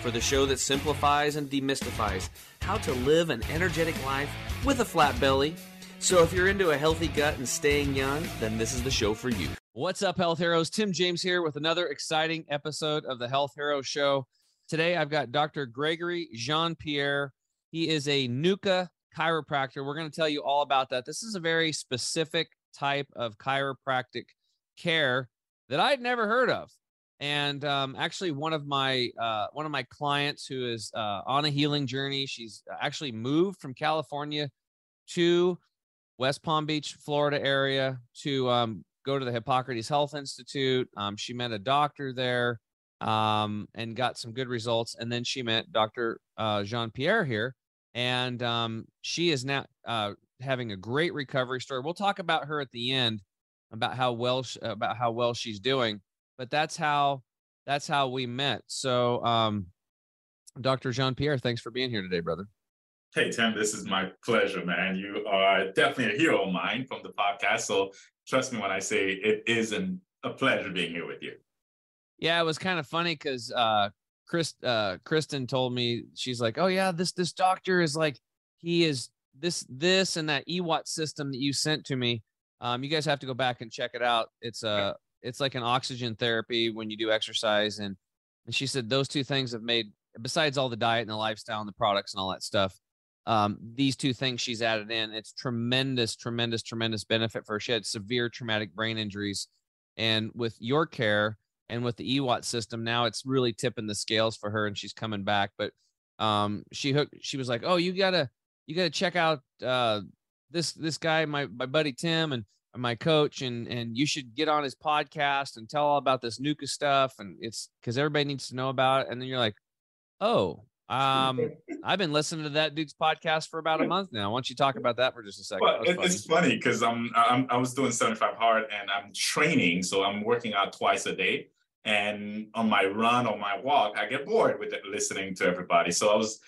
for the show that simplifies and demystifies how to live an energetic life with a flat belly. So if you're into a healthy gut and staying young, then this is the show for you. What's up, Health Heroes? Tim James here with another exciting episode of the Health Hero Show. Today, I've got Dr. Gregory Jean-Pierre. He is a NUCCA chiropractor. We're going to tell you all about that. This is a very specific type of chiropractic care that I'd never heard of. And actually, one of my clients who is on a healing journey, she's actually moved from California to West Palm Beach, Florida area to go to the Hippocrates Health Institute. She met a doctor there and got some good results. And then she met Dr. Jean-Pierre here, and she is now having a great recovery story. We'll talk about her at the end about how well she's doing. But that's how we met. So, Dr. Jean-Pierre, thanks for being here today, brother. Hey, Tim, this is my pleasure, man. You are definitely a hero of mine from the podcast. So trust me when I say it is a pleasure being here with you. Yeah, it was kind of funny because Kristen told me, she's like, oh, yeah, this doctor is like, he is this and that EWOT system that you sent to me. You guys have to go back and check it out. It's like an oxygen therapy when you do exercise. And she said those two things have made, besides all the diet and the lifestyle and the products and all that stuff, these two things she's added in. It's tremendous, tremendous, tremendous benefit for her. She had severe traumatic brain injuries. And with your care and with the EWOT system, now it's really tipping the scales for her and she's coming back. But she was like, oh, you gotta check out this guy, my buddy Tim, and my coach, and you should get on his podcast and tell all about this NUCCA stuff. And it's because everybody needs to know about it. And then you're like, oh, I've been listening to that dude's podcast for about a month now. Why don't you talk about that for just a second? Well, it's funny because I was doing 75 hard and I'm training. So I'm working out twice a day. And on my run, on my walk, I get bored with listening to everybody. So I was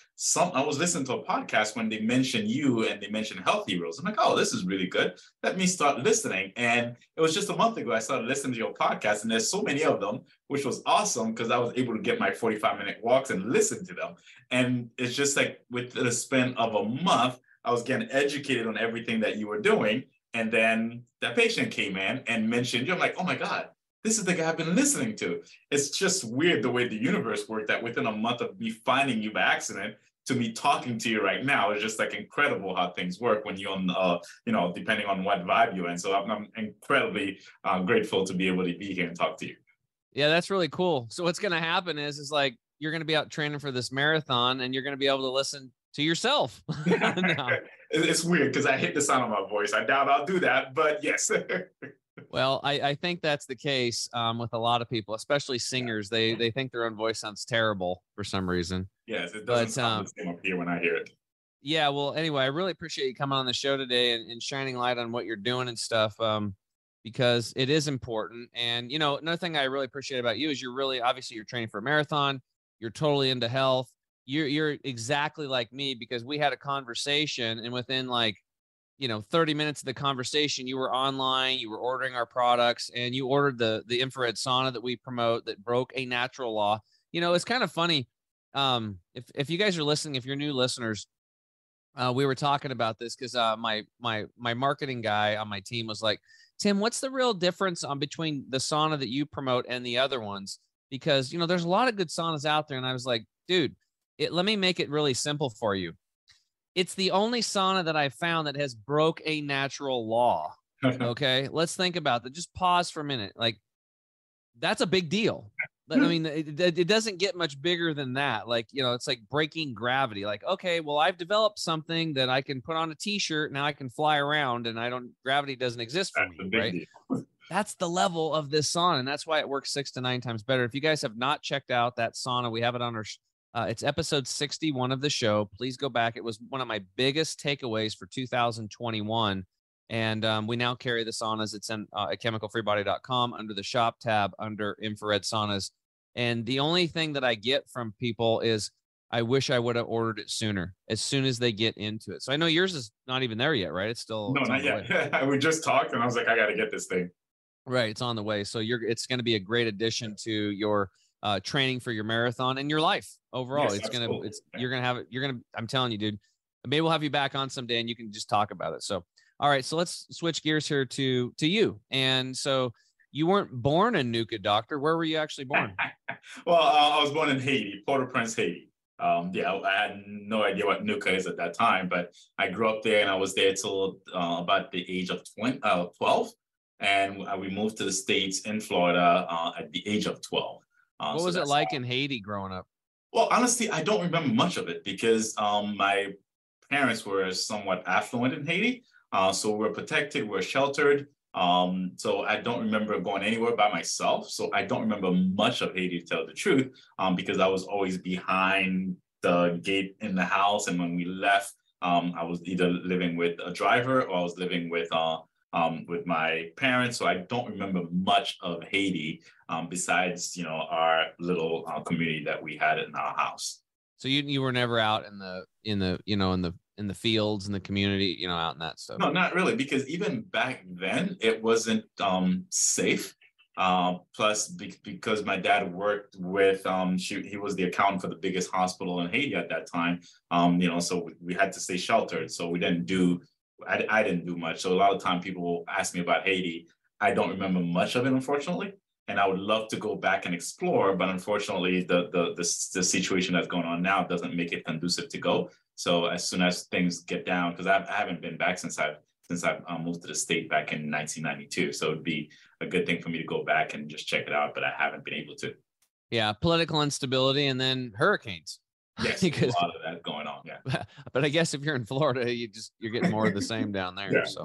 listening to a podcast when they mentioned you and they mentioned Health Heroes. I'm like, oh, this is really good. Let me start listening. And it was just a month ago I started listening to your podcast, and there's so many of them, which was awesome because I was able to get my 45-minute walks and listen to them. And it's just like with the span of a month, I was getting educated on everything that you were doing. And then that patient came in and mentioned you. I'm like, oh my God, this is the guy I've been listening to. It's just weird the way the universe worked, that within a month of me finding you by accident to me talking to you right now is just like incredible how things work when you're on, depending on what vibe you're in. So I'm incredibly grateful to be able to be here and talk to you. Yeah, that's really cool. So what's going to happen is like, you're going to be out training for this marathon and you're going to be able to listen to yourself. No. It's weird because I hate the sound of my voice. I doubt I'll do that, but yes. Well, I think that's the case with a lot of people, especially singers. They think their own voice sounds terrible for some reason. Yes, it doesn't sound the same up here when I hear it. Yeah, well, anyway, I really appreciate you coming on the show today and shining light on what you're doing and stuff because it is important. And, another thing I really appreciate about you is you're training for a marathon. You're totally into health. You're exactly like me because we had a conversation and within 30 minutes of the conversation, you were online, you were ordering our products, and you ordered the infrared sauna that we promote that broke a natural law. It's kind of funny. If you guys are listening, if you're new listeners, we were talking about this because my marketing guy on my team was like, Tim, what's the real difference between the sauna that you promote and the other ones? Because, there's a lot of good saunas out there. And I was like, dude, let me make it really simple for you. It's the only sauna that I found that has broke a natural law. Okay. Let's think about that. Just pause for a minute. Like, that's a big deal. But, I mean, it doesn't get much bigger than that. Like, it's like breaking gravity. Like, okay, well, I've developed something that I can put on a t-shirt. Now I can fly around and gravity doesn't exist for me. Right? That's the level of this sauna. And that's why it works 6 to 9 times better. If you guys have not checked out that sauna, we have it on our It's episode 61 of the show. Please go back. It was one of my biggest takeaways for 2021. And we now carry the saunas. It's in, at ChemicalFreeBody.com under the shop tab, under infrared saunas. And the only thing that I get from people is, I wish I would have ordered it sooner, as soon as they get into it. So I know yours is not even there yet, right? It's still— No, not yet. We just talked and I was like, I got to get this thing. Right. It's on the way. So it's going to be a great addition to your training for your marathon and your life overall. Yes, you're going to have it. I'm telling you, dude, maybe we'll have you back on someday and you can just talk about it. So, all right. So let's switch gears here to you. And so you weren't born a NUCCA doctor. Where were you actually born? Well, I was born in Haiti, Port-au-Prince, Haiti. I had no idea what NUCCA is at that time, but I grew up there and I was there till about the age of 12. And we moved to the States in Florida at the age of 12. What was it like in Haiti growing up? Well, honestly, I don't remember much of it because my parents were somewhat affluent in Haiti. So we're protected, we're sheltered. So I don't remember going anywhere by myself. So I don't remember much of Haiti, to tell the truth, because I was always behind the gate in the house. And when we left, I was either living with a driver or I was living with my parents. So I don't remember much of Haiti, besides, our little community that we had in our house. So you were never out in the fields and the community, out in that stuff? No, not really, because even back then it wasn't safe. Plus, because my dad worked with, he was the accountant for the biggest hospital in Haiti at that time. So we had to stay sheltered. So I didn't do much. So a lot of time people ask me about Haiti. I don't remember much of it, unfortunately. And I would love to go back and explore, but unfortunately, the situation that's going on now doesn't make it conducive to go. So as soon as things get down, because I haven't been back since I moved to the state back in 1992. So it'd be a good thing for me to go back and just check it out, but I haven't been able to. Yeah, political instability and then hurricanes. Yes, because a lot of that going on. Yeah, but I guess if you're in Florida, you're getting more of the same down there. Yeah. So,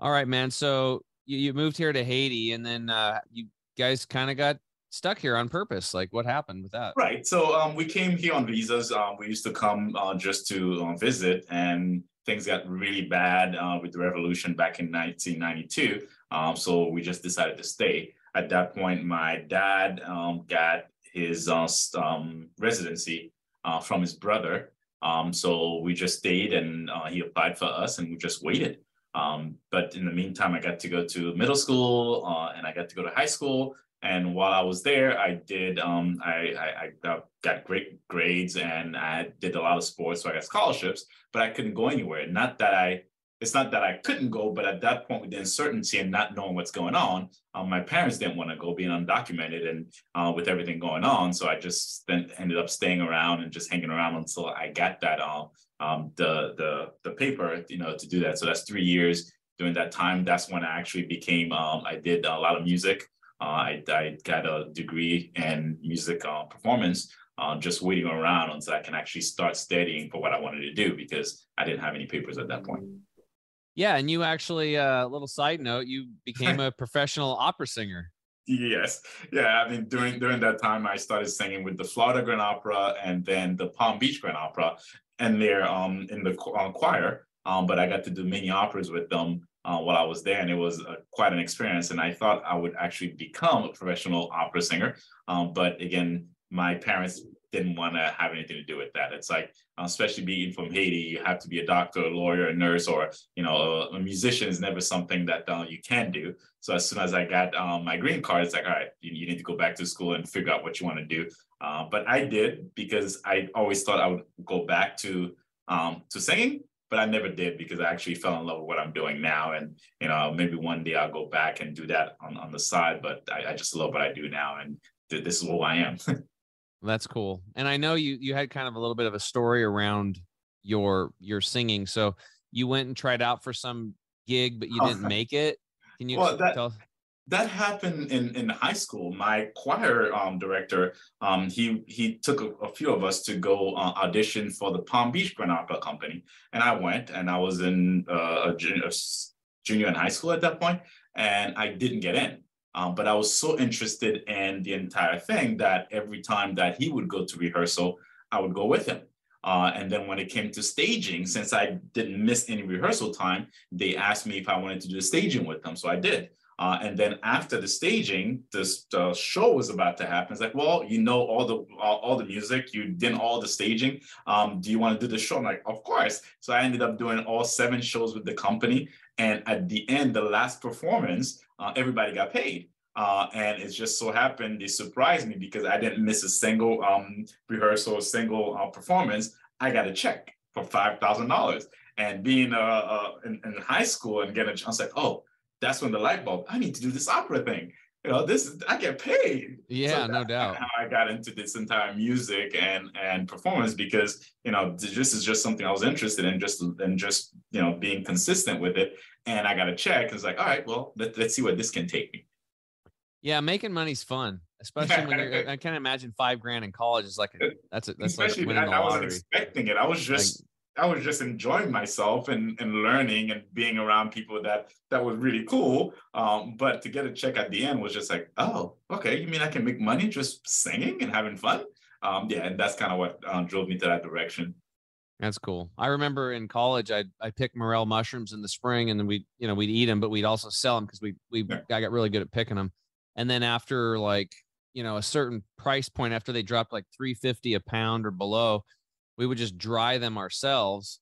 all right, man. So you moved here to Haiti, and then you guys kind of got stuck here on purpose. Like, what happened with that? Right. So we came here on visas. We used to come just to visit, and things got really bad with the revolution back in 1992. So we just decided to stay. At that point, my dad got his residency from his brother. So we just stayed, and he applied for us, and we just waited. But in the meantime, I got to go to middle school and I got to go to high school. And while I was there, I did, I got great grades and I did a lot of sports. So I got scholarships, but I couldn't go anywhere. It's not that I couldn't go, but at that point with the uncertainty and not knowing what's going on, my parents didn't want to go, being undocumented and with everything going on. So I just ended up staying around and just hanging around until I got that the paper, to do that. So that's 3 years. During that time, that's when I actually became, I did a lot of music. I got a degree in music performance, just waiting around until I can actually start studying for what I wanted to do, because I didn't have any papers at that point. Yeah. And you actually, little side note, you became a professional opera singer. Yes. Yeah. I mean, during that time, I started singing with the Florida Grand Opera and then the Palm Beach Grand Opera, and they're in the choir. But I got to do many operas with them while I was there, and it was quite an experience. And I thought I would actually become a professional opera singer. But again, my parents didn't want to have anything to do with that. It's like, especially being from Haiti, you have to be a doctor, a lawyer, a nurse, or, a musician is never something that you can do. So as soon as I got my green card, it's like, all right, you need to go back to school and figure out what you want to do. But I did, because I always thought I would go back to singing, but I never did, because I actually fell in love with what I'm doing now. And, maybe one day I'll go back and do that on the side, but I just love what I do now. And this is who I am. That's cool. And I know you had kind of a little bit of a story around your singing. So you went and tried out for some gig, but you didn't make it. Can you tell us? That happened in high school. My choir director, he took a few of us to go audition for the Palm Beach Grand Opera Company. And I went, and I was in a junior in high school at that point, and I didn't get in. But I was so interested in the entire thing that every time that he would go to rehearsal, I would go with him. And then when it came to staging, since I didn't miss any rehearsal time, they asked me if I wanted to do the staging with them. So I did. And then after the staging, this show was about to happen. It's like, well, you know, all the music, you did all the staging. Do you want to do the show? I'm like, of course. So I ended up doing all 7 shows with the company. And at the end, the last performance, everybody got paid. And it just so happened, they surprised me because I didn't miss a single rehearsal, single performance. I got a check for $5,000. And being in high school and getting a chance, like, oh, that's when the light bulb, I need to do this opera thing. You know, this, I get paid. Yeah, so no doubt. How I got into this entire music and performance, because, you know, this is just something I was interested in, just, you know, being consistent with it. And I got a check. It's like, all right, well, let's see what this can take me. Yeah, making money's fun, especially when you're, I can't imagine $5,000 in college is like, that's especially like winning the lottery. I wasn't expecting it. I was just enjoying myself and learning and being around people that was really cool. But to get a check at the end was just like, oh, okay, you mean I can make money just singing and having fun? Yeah, and that's kind of what drove me to that direction. That's cool. I remember in college, I picked morel mushrooms in the spring, and then we'd eat them, but we'd also sell them because I got really good at picking them. And then after like, you know, a certain price point, after they dropped like $3.50 a pound or below, we would just dry them ourselves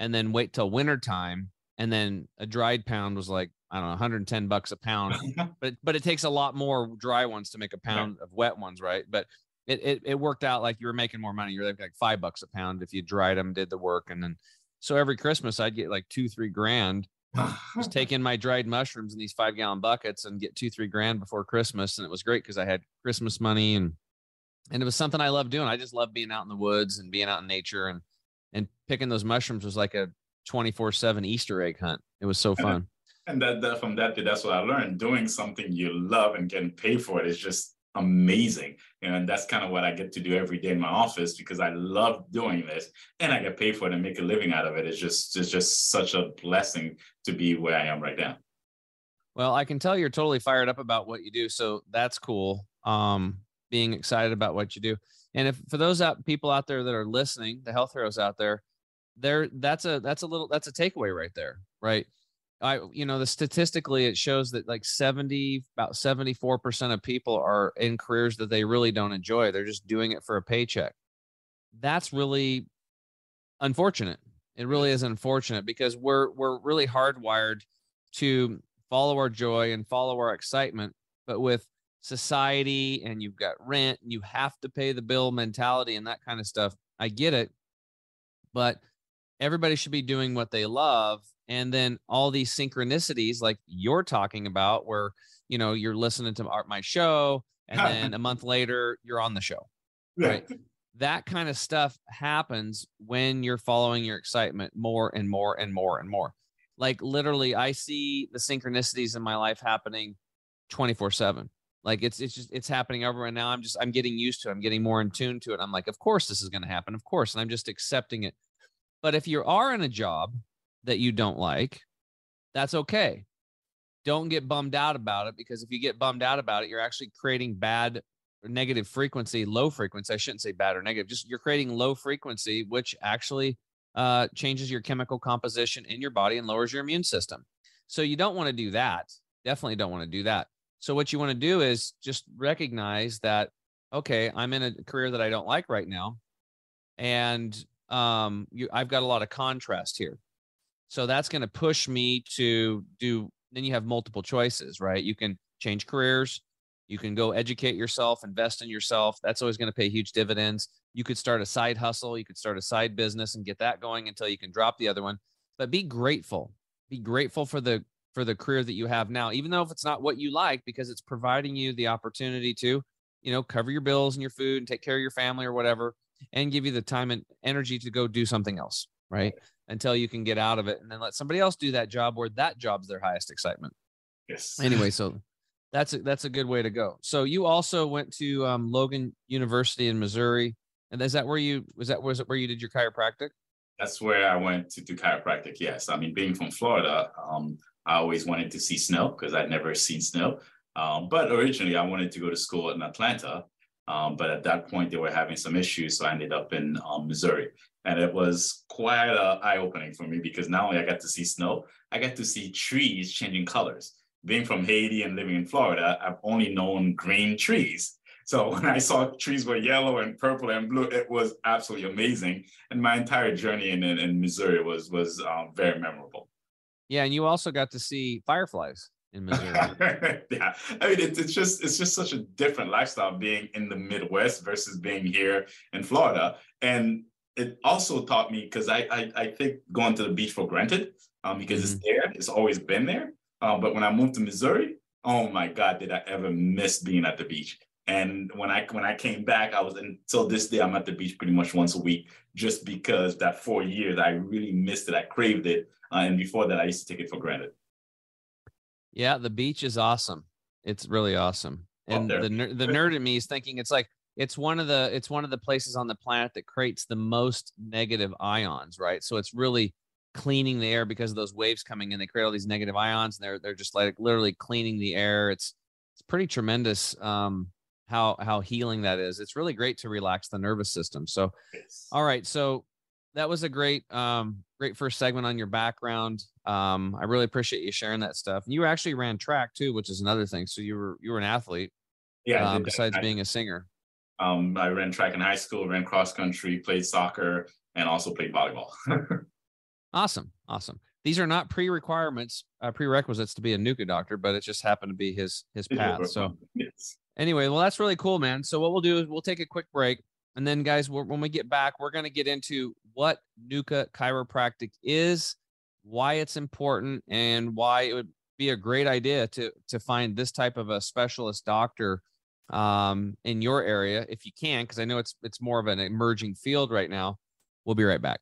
and then wait till wintertime. And then a dried pound was like, I don't know, $110 a pound, but it takes a lot more dry ones to make a pound of wet ones. Right. But it worked out like you were making more money. You were like $5 a pound if you dried them, did the work. And then, so every Christmas I'd get like $2,000-3,000, just take in my dried mushrooms in these 5-gallon buckets and get $2,000-3,000 before Christmas. And it was great because I had Christmas money, and it was something I loved doing. I just loved being out in the woods and being out in nature, and picking those mushrooms was like a 24/7 Easter egg hunt. It was so fun. And that from that day, that's what I learned. Doing something you love and getting paid for it is just amazing. You know, and that's kind of what I get to do every day in my office, because I love doing this and I get paid for it and make a living out of it. It's just such a blessing to be where I am right now. Well, I can tell you're totally fired up about what you do, so that's cool. Being excited about what you do. And if for those people out there that are listening, the health heroes out there, that's a takeaway right there, right? Statistically, it shows that like about 74% of people are in careers that they really don't enjoy. They're just doing it for a paycheck. That's really unfortunate. It really is unfortunate, because we're really hardwired to follow our joy and follow our excitement, but with society and you've got rent and you have to pay the bill mentality and that kind of stuff, I get it, but everybody should be doing what they love. And then all these synchronicities like you're talking about, where, you know, you're listening to my show and then a month later you're on the show, right? That kind of stuff happens when you're following your excitement more and more and more and more. Like literally, I see the synchronicities in my life happening 24/7. Like it's happening everywhere. And now I'm getting used to it. I'm getting more in tune to it. I'm like, of course this is going to happen. Of course. And I'm just accepting it. But if you are in a job that you don't like, that's okay. Don't get bummed out about it, because if you get bummed out about it, you're actually creating bad or negative frequency, low frequency. I shouldn't say bad or negative. Just you're creating low frequency, which actually changes your chemical composition in your body and lowers your immune system. So you don't want to do that. Definitely don't want to do that. So what you want to do is just recognize that, okay, I'm in a career that I don't like right now, and I've got a lot of contrast here. So that's going to push me to do, then you have multiple choices, right? You can change careers. You can go educate yourself, invest in yourself. That's always going to pay huge dividends. You could start a side hustle. You could start a side business and get that going until you can drop the other one. But be grateful. Be grateful for the career that you have now, even though if it's not what you like, because it's providing you the opportunity to, you know, cover your bills and your food and take care of your family or whatever, and give you the time and energy to go do something else, right? Until you can get out of it and then let somebody else do that job where that job's their highest excitement. Yes. Anyway, so that's a good way to go. So you also went to Logan University in Missouri. And was it where you did your chiropractic? That's where I went to do chiropractic. Yes. I mean, being from Florida, I always wanted to see snow because I'd never seen snow. But originally, I wanted to go to school in Atlanta. But at that point, they were having some issues. So I ended up in Missouri. And it was quite eye-opening for me, because not only I got to see snow, I got to see trees changing colors. Being from Haiti and living in Florida, I've only known green trees. So when I saw trees were yellow and purple and blue, it was absolutely amazing. And my entire journey in Missouri was very memorable. Yeah, and you also got to see fireflies in Missouri. Yeah, I mean, it's just such a different lifestyle being in the Midwest versus being here in Florida. And it also taught me, because I take going to the beach for granted, because it's there, it's always been there. But when I moved to Missouri, oh my God, did I ever miss being at the beach. And when I came back, I was until this day, I'm at the beach pretty much once a week, just because that 4 years, I really missed it. I craved it. And before that, I used to take it for granted. Yeah, the beach is awesome. It's really awesome. And the nerd in me is thinking it's like, it's one of the places on the planet that creates the most negative ions, right? So it's really cleaning the air because of those waves coming in. They create all these negative ions, and they're just like literally cleaning the air. It's pretty tremendous how healing that is. It's really great to relax the nervous system. So, yes. All right, so that was a great first segment on your background. I really appreciate you sharing that stuff. And you actually ran track too, which is another thing. So you were an athlete, yeah. Besides being a singer. I ran track in high school, ran cross country, played soccer, and also played volleyball. Awesome. These are not prerequisites to be a NUCCA doctor, but it just happened to be his path. So yes. Anyway, well, that's really cool, man. So what we'll do is we'll take a quick break. And then, guys, when we get back, we're going to get into what NUCCA chiropractic is, why it's important, and why it would be a great idea to find this type of a specialist doctor in your area, if you can, because I know it's more of an emerging field right now. We'll be right back.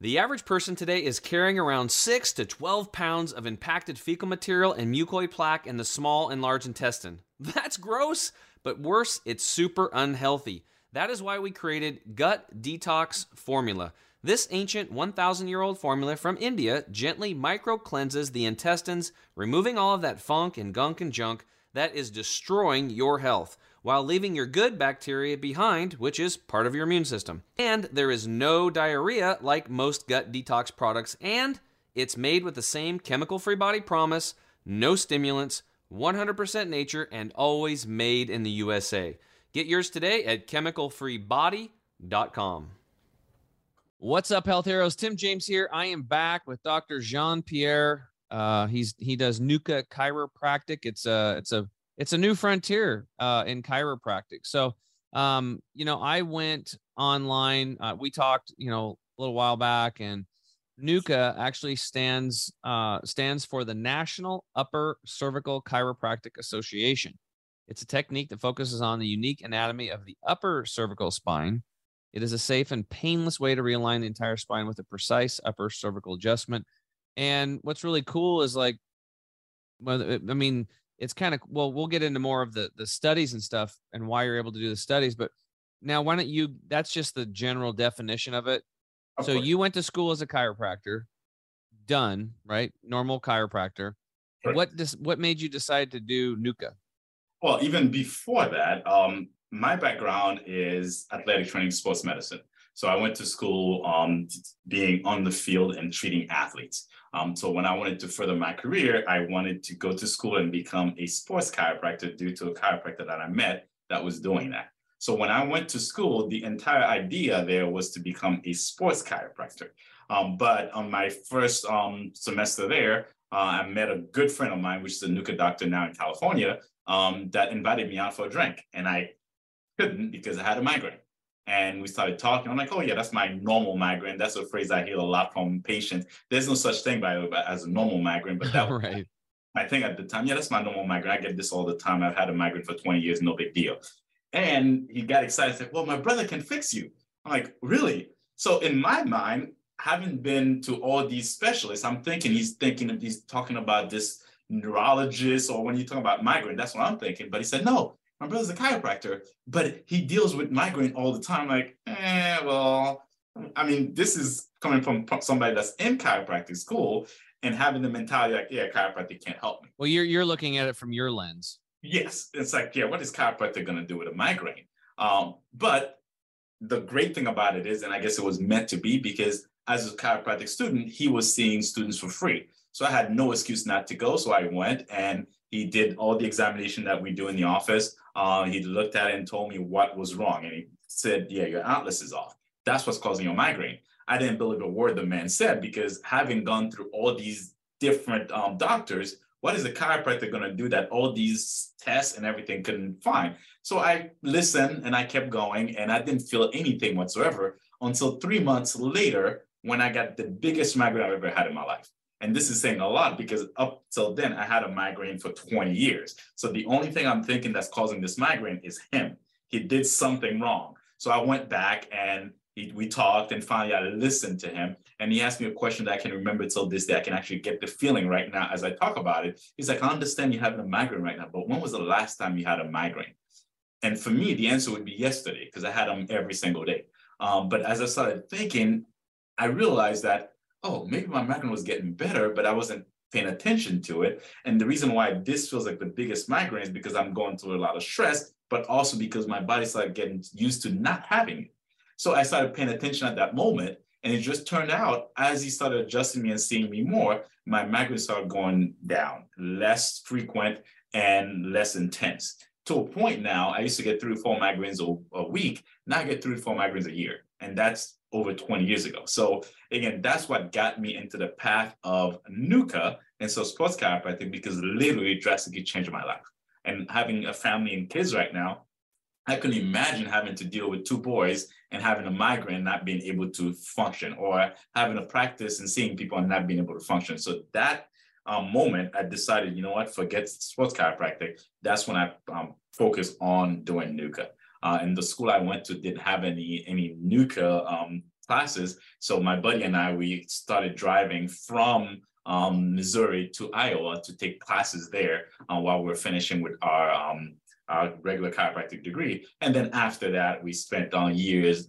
The average person today is carrying around 6 to 12 pounds of impacted fecal material and mucoid plaque in the small and large intestine. That's gross, but worse, it's super unhealthy. That is why we created Gut Detox Formula. This ancient 1,000-year-old formula from India gently micro-cleanses the intestines, removing all of that funk and gunk and junk that is destroying your health, while leaving your good bacteria behind, which is part of your immune system. And there is no diarrhea like most gut detox products, and it's made with the same chemical-free body promise, no stimulants, 100% nature, and always made in the USA. Get yours today at ChemicalFreeBody.com. What's up, Health Heroes? Tim James here. I am back with Dr. Jean-Pierre. He does NUCCA chiropractic. It's a new frontier in chiropractic. So, I went online. We talked, a little while back, and NUCCA actually stands for the National Upper Cervical Chiropractic Association. It's a technique that focuses on the unique anatomy of the upper cervical spine. It is a safe and painless way to realign the entire spine with a precise upper cervical adjustment. And what's really cool is we'll get into more of the studies and stuff and why you're able to do the studies. But now, why don't you, that's just the general definition of it. So you went to school as a chiropractor, done, right? Normal chiropractor. Right. What made you decide to do NUCCA? Well, even before that, my background is athletic training, sports medicine. So I went to school being on the field and treating athletes. So when I wanted to further my career, I wanted to go to school and become a sports chiropractor due to a chiropractor that I met that was doing that. So when I went to school, the entire idea there was to become a sports chiropractor. But on my first semester there, I met a good friend of mine, which is a NUCCA doctor now in California, that invited me out for a drink. And I couldn't because I had a migraine. And we started talking. I'm like, oh yeah, that's my normal migraine. That's a phrase I hear a lot from patients. There's no such thing, by the way, as a normal migraine, but that was right. I think at the time, yeah, that's my normal migraine. I get this all the time. I've had a migraine for 20 years, no big deal. And he got excited, said, well, my brother can fix you. I'm like, really? So in my mind, having been to all these specialists, I'm thinking he's talking about this neurologist, or when you talk about migraine, that's what I'm thinking. But he said, no. My brother's a chiropractor, but he deals with migraine all the time. Like, this is coming from somebody that's in chiropractic school. and having the mentality like, yeah, chiropractic can't help me. Well, you're looking at it from your lens. Yes. It's like, yeah, what is chiropractic going to do with a migraine? But the great thing about it is, and I guess it was meant to be, because as a chiropractic student, he was seeing students for free. So I had no excuse not to go. So I went, and he did all the examination that we do in the office. He looked at it and told me what was wrong. And he said, yeah, your atlas is off. That's what's causing your migraine. I didn't believe a word the man said, because having gone through all these different doctors, what is a chiropractor going to do that all these tests and everything couldn't find? So I listened and I kept going, and I didn't feel anything whatsoever until 3 months later, when I got the biggest migraine I've ever had in my life. And this is saying a lot, because up till then, I had a migraine for 20 years. So the only thing I'm thinking that's causing this migraine is him. He did something wrong. So I went back and we talked, and finally I listened to him. And he asked me a question that I can remember till this day. I can actually get the feeling right now as I talk about it. He's like, I understand you're having a migraine right now, but when was the last time you had a migraine? And for me, the answer would be yesterday, because I had them every single day. But as I started thinking, I realized that, oh, maybe my migraine was getting better, but I wasn't paying attention to it. And the reason why this feels like the biggest migraine is because I'm going through a lot of stress, but also because my body started getting used to not having it. So I started paying attention at that moment. And it just turned out, as he started adjusting me and seeing me more, my migraines started going down, less frequent and less intense. To a point now, I used to get 3 or 4 migraines a week. Now I get 3 or 4 migraines a year. And that's over 20 years ago. So again, that's what got me into the path of NUCCA and so sports chiropractic, because literally it drastically changed my life. And having a family and kids right now, I couldn't imagine having to deal with 2 boys and having a migraine, not being able to function, or having a practice and seeing people and not being able to function. So that moment, I decided, you know what, forget sports chiropractic. That's when I focused on doing NUCCA. And the school I went to didn't have any NUCCA classes. So my buddy and I, we started driving from Missouri to Iowa to take classes there while we're finishing with our regular chiropractic degree. And then after that, we spent years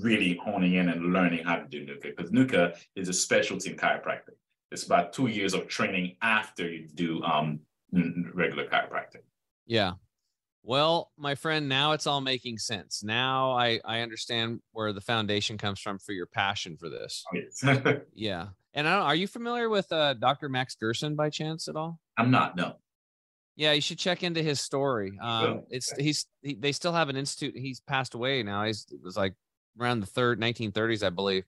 really honing in and learning how to do NUCCA, because NUCCA is a specialty in chiropractic. It's about 2 years of training after you do regular chiropractic. Yeah. Well, my friend, now it's all making sense. Now I understand where the foundation comes from for your passion for this. Yes. Yeah. And are you familiar with Dr. Max Gerson by chance at all? I'm not, no. Yeah, you should check into his story. They still have an institute. He's passed away now. It was like around the 1930s, I believe.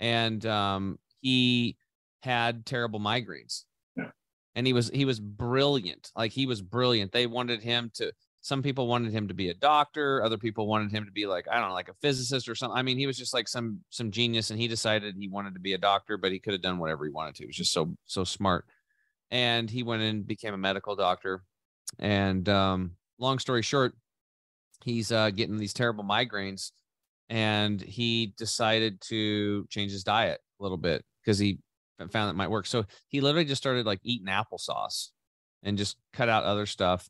And he had terrible migraines. Yeah. And he was brilliant. Like, he was brilliant. They wanted him to... Some people wanted him to be a doctor. Other people wanted him to be like, I don't know, like a physicist or something. I mean, he was just like some genius, and he decided he wanted to be a doctor, but he could have done whatever he wanted to. He was just so smart. And he went and became a medical doctor. And long story short, he's getting these terrible migraines, and he decided to change his diet a little bit because he found that might work. So he literally just started like eating applesauce and just cut out other stuff.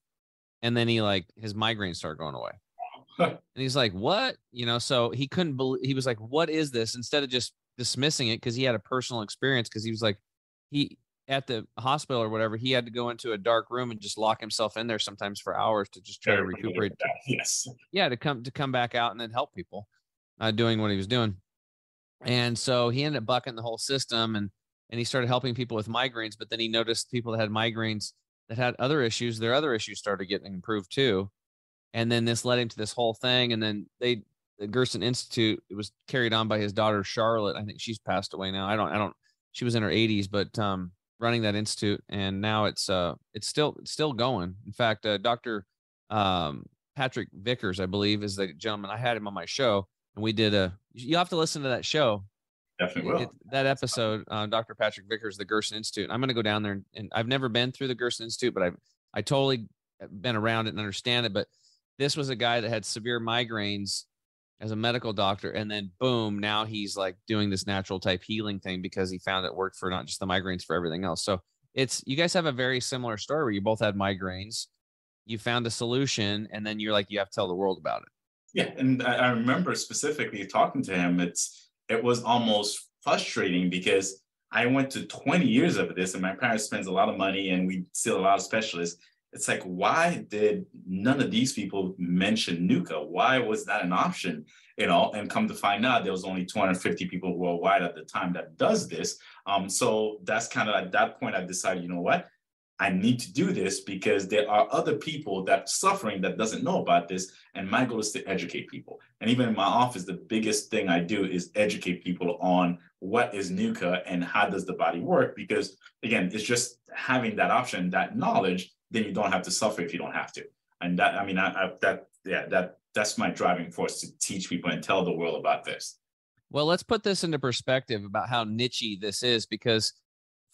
And then his migraines started going away. And he's like, what? You know, so he couldn't believe, he was like, what is this? Instead of just dismissing it, because he had a personal experience, because he was like, at the hospital or whatever, he had to go into a dark room and just lock himself in there sometimes for hours to just try to recuperate. Yes. Yeah, to come back out and then help people doing what he was doing. And so he ended up bucking the whole system, and he started helping people with migraines, but then he noticed people that had migraines that had other issues, their other issues started getting improved too. And then this led into this whole thing. And then the Gerson Institute, it was carried on by his daughter, Charlotte. I think she's passed away now. She was in her 80s, but running that institute. And now it's still going. In fact, Dr. Patrick Vickers, I believe, is the gentleman. I had him on my show, and we did you'll have to listen to that show. Definitely will. That episode, Dr. Patrick Vickers, the Gerson Institute. I'm going to go down there, and I've never been through the Gerson Institute, but I totally been around it and understand it. But this was a guy that had severe migraines as a medical doctor, and then boom, now he's like doing this natural type healing thing because he found it worked for not just the migraines, for everything else. So you guys have a very similar story where you both had migraines, you found a solution, and then you're like, you have to tell the world about it. Yeah, and I remember specifically talking to him. It was almost frustrating because I went to 20 years of this, and my parents spent a lot of money, and we still a lot of specialists. It's like, why did none of these people mention NUCCA? Why was that an option? You know, and come to find out, there was only 250 people worldwide at the time that does this. So that's kind of at that point, I decided, you know what? I need to do this because there are other people that suffering that doesn't know about this. And my goal is to educate people. And even in my office, the biggest thing I do is educate people on what is NUCCA and how does the body work? Because again, it's just having that option, that knowledge, then you don't have to suffer if you don't have to. And that, I mean, that's my driving force to teach people and tell the world about this. Well, let's put this into perspective about how niche-y this is, because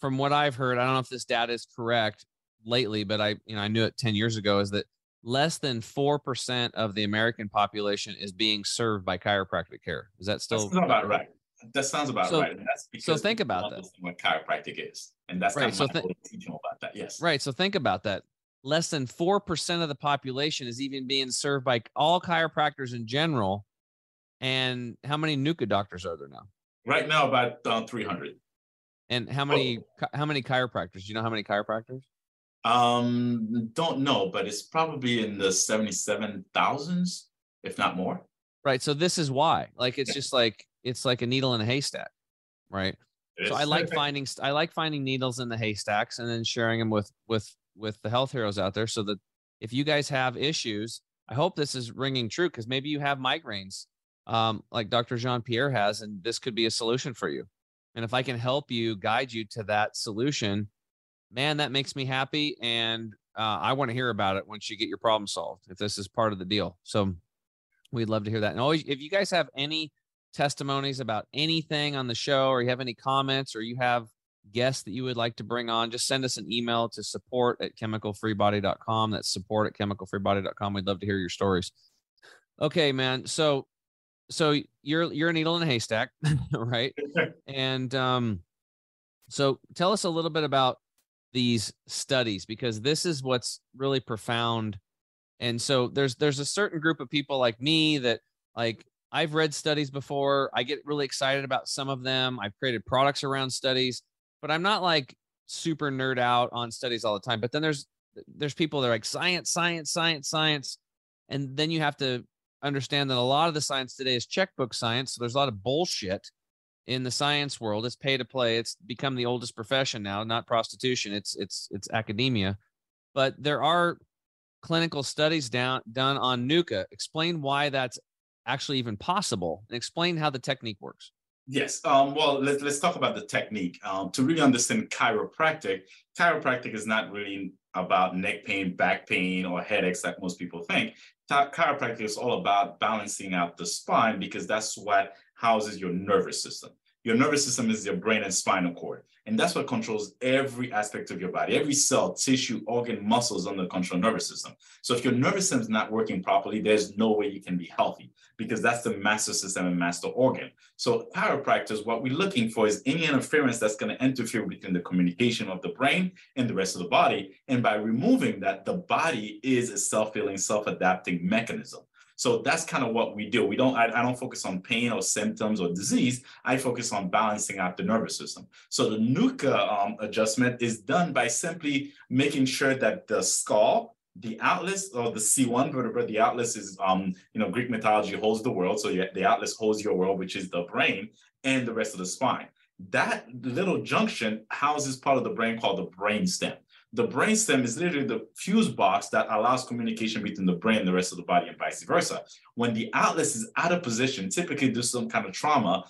from what I've heard, I don't know if this data is correct lately, but I knew it 10 years ago, is that less than 4% of the American population is being served by chiropractic care. Is that still about right? That sounds about right. And that's because so think about that. What chiropractic is, and that's right. So teaching about that. Yes. Right. So think about that. Less than 4% of the population is even being served by all chiropractors in general. And how many NUCCA doctors are there now? Right now, about 300. And how many chiropractors? Do you know how many chiropractors? Don't know, but it's probably in the 77,000s, if not more. Right. So this is why, like, it's just like, it's like a needle in a haystack, right? So I like finding needles in the haystacks and then sharing them with the health heroes out there, so that if you guys have issues, I hope this is ringing true, because maybe you have migraines, like Dr. Jean-Pierre has, and this could be a solution for you. And if I can help you, guide you to that solution, man, that makes me happy. And I want to hear about it once you get your problem solved, if this is part of the deal. So we'd love to hear that. And always, if you guys have any testimonies about anything on the show, or you have any comments, or you have guests that you would like to bring on, just send us an email to support@chemicalfreebody.com. That's support@chemicalfreebody.com. We'd love to hear your stories. Okay, man. So you're a needle in a haystack, right? And so tell us a little bit about these studies, because this is what's really profound. And so there's a certain group of people like me that, like, I've read studies before. I get really excited about some of them. I've created products around studies, but I'm not like super nerd out on studies all the time. But then there's people that are like science. And then you have to understand that a lot of the science today is checkbook science. So there's a lot of bullshit in the science world. It's pay to play. It's become the oldest profession now, not prostitution. It's academia. But there are clinical studies done on NUCCA. Explain why that's actually even possible, and explain how the technique works. Yes. Well, let's talk about the technique. To really understand chiropractic is not really about neck pain, back pain, or headaches like most people think. Chiropractic is all about balancing out the spine, because that's what houses your nervous system. Your nervous system is your brain and spinal cord, and that's what controls every aspect of your body. Every cell, tissue, organ, muscles under the control of the nervous system. So if your nervous system is not working properly, there's no way you can be healthy, because that's the master system and master organ. So chiropractors, what we're looking for is any interference that's going to interfere between the communication of the brain and the rest of the body. And by removing that, the body is a self-healing, self-adapting mechanism. So that's kind of what we do. We don't. I don't focus on pain or symptoms or disease. I focus on balancing out the nervous system. So the NUCCA adjustment is done by simply making sure that the skull, the atlas, or the C1 vertebra, the atlas is, Greek mythology holds the world. So the atlas holds your world, which is the brain, and the rest of the spine. That little junction houses part of the brain called the brainstem. The brainstem is literally the fuse box that allows communication between the brain and the rest of the body, and vice versa. When the atlas is out of position, typically due to some kind of trauma,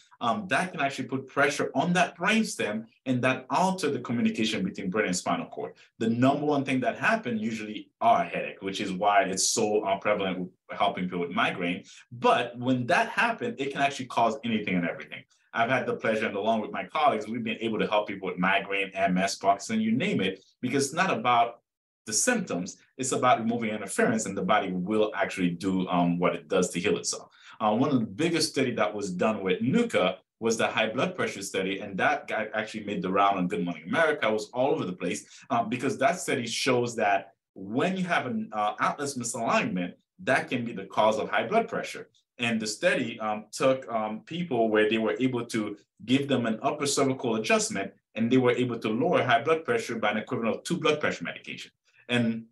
that can actually put pressure on that brainstem, and that alter the communication between brain and spinal cord. The number one thing that happens usually are headache, which is why it's so prevalent with helping people with migraine. But when that happens, it can actually cause anything and everything. I've had the pleasure, and along with my colleagues, we've been able to help people with migraine, MS, Parkinson, you name it, because it's not about the symptoms. It's about removing interference, and the body will actually do what it does to heal itself. One of the biggest studies that was done with NUCCA was the high blood pressure study, and that guy actually made the round on Good Morning America. It was all over the place, because that study shows that when you have an atlas misalignment, that can be the cause of high blood pressure. And the study took people where they were able to give them an upper cervical adjustment, and they were able to lower high blood pressure by an equivalent of 2 blood pressure medications. And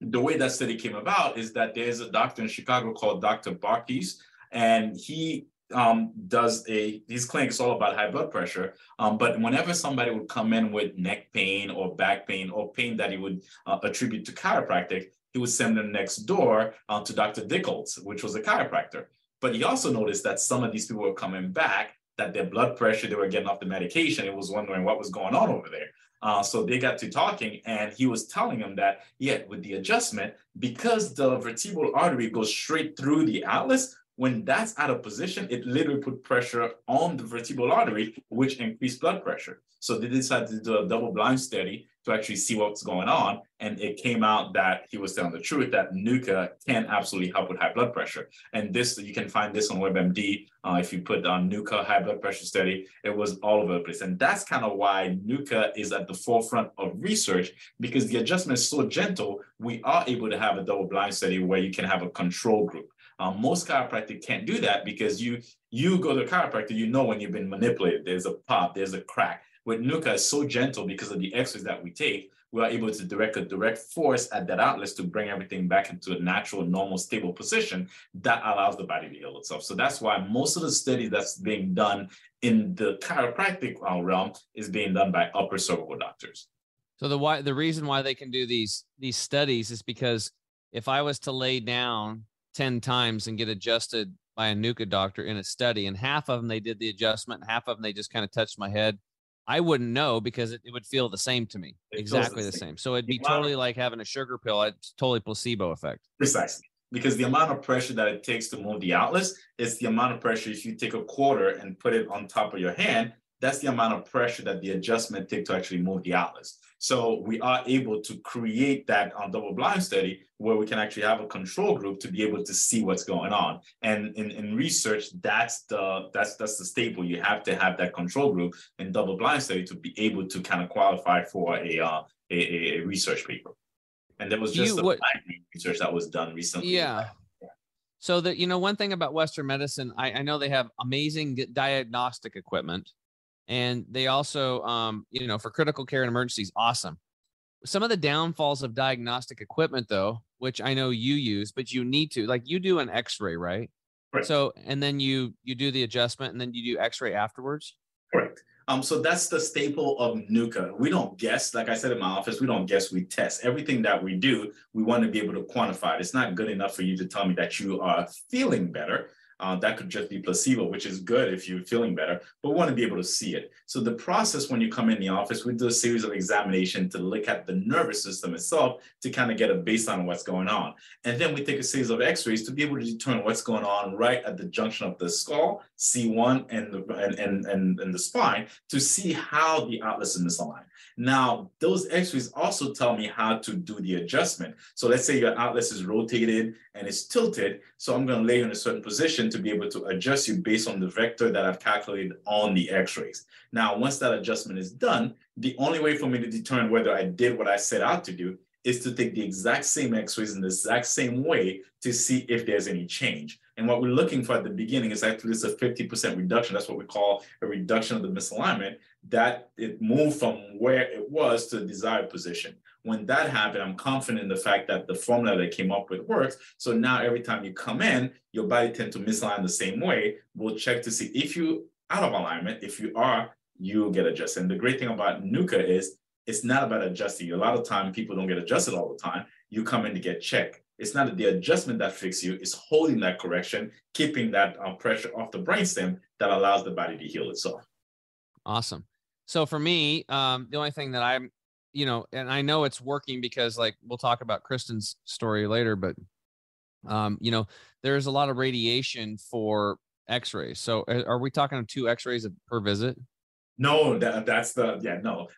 the way that study came about is that there's a doctor in Chicago called Dr. Barkis, and he does his clinic is all about high blood pressure. But whenever somebody would come in with neck pain or back pain or pain that he would attribute to chiropractic, he would send them next door to Dr. Dickholz, which was a chiropractor. But he also noticed that some of these people were coming back, that their blood pressure, they were getting off the medication. It was wondering what was going on over there. So they got to talking, and he was telling them that, yeah, with the adjustment, because the vertebral artery goes straight through the atlas, when that's out of position, it literally put pressure on the vertebral artery, which increased blood pressure. So they decided to do a double-blind study to actually see what's going on. And it came out that he was telling the truth, that NUCCA can absolutely help with high blood pressure. And this, you can find this on WebMD. If you put on NUCCA high blood pressure study, it was all over the place. And that's kind of why NUCCA is at the forefront of research, because the adjustment is so gentle, we are able to have a double-blind study where you can have a control group. Most chiropractic can't do that, because you go to a chiropractor, you know when you've been manipulated, there's a pop, there's a crack. With NUCCA, it's so gentle because of the exercise that we take, we are able to direct a direct force at that outlet to bring everything back into a natural, normal, stable position that allows the body to heal itself. So that's why most of the studies that's being done in the chiropractic realm is being done by upper cervical doctors. So the reason why they can do these studies is because if I was to lay down 10 times and get adjusted by a NUCCA doctor in a study, and half of them they did the adjustment, half of them they just kind of touched my head, I wouldn't know, because it would feel the same to me. Exactly the same. So it'd be totally like having a sugar pill. It's totally placebo effect. Precisely. Because the amount of pressure that it takes to move the outlets is the amount of pressure. If you take a quarter and put it on top of your hand, that's the amount of pressure that the adjustment takes to actually move the atlas. So we are able to create that double-blind study where we can actually have a control group to be able to see what's going on. And in research, that's the staple. You have to have that control group and double-blind study to be able to kind of qualify for a research paper. And there was just some research that was done recently. Yeah. So that, you know, one thing about Western medicine, I know they have amazing diagnostic equipment. And they also, you know, for critical care and emergencies, awesome. Some of the downfalls of diagnostic equipment, though, which I know you use, but you need to, like, you do an X-ray, right? Correct. So, and then you do the adjustment, and then you do X-ray afterwards? Correct. So that's the staple of NUCCA. We don't guess. Like I said in my office, we don't guess, we test. Everything that we do, we want to be able to quantify it. It's not good enough for you to tell me that you are feeling better. That could just be placebo, which is good if you're feeling better, but we want to be able to see it. So the process when you come in the office, we do a series of examinations to look at the nervous system itself to kind of get a baseline of what's going on. And then we take a series of x-rays to be able to determine what's going on right at the junction of the skull, C1, and the spine to see how the atlas is misaligned. Now, those x-rays also tell me how to do the adjustment. So let's say your atlas is rotated and it's tilted. So I'm going to lay you in a certain position to be able to adjust you based on the vector that I've calculated on the x-rays. Now, once that adjustment is done, the only way for me to determine whether I did what I set out to do is to take the exact same x-rays in the exact same way to see if there's any change. And what we're looking for at the beginning is actually it's a 50% reduction. That's what we call a reduction of the misalignment, that it moved from where it was to the desired position. When that happened, I'm confident in the fact that the formula that I came up with works. So now every time you come in, your body tends to misalign the same way. We'll check to see if you're out of alignment. If you are, you'll get adjusted. And the great thing about NUCCA is it's not about adjusting you. A lot of time, people don't get adjusted all the time. You come in to get checked. It's not the adjustment that fixes you. It's holding that correction, keeping that pressure off the brainstem that allows the body to heal itself. Awesome. So for me, the only thing that I'm, you know, and I know it's working because, like, we'll talk about Kristen's story later, but, you know, there's a lot of radiation for x-rays. So are we talking 2 x-rays per visit? No, that's no.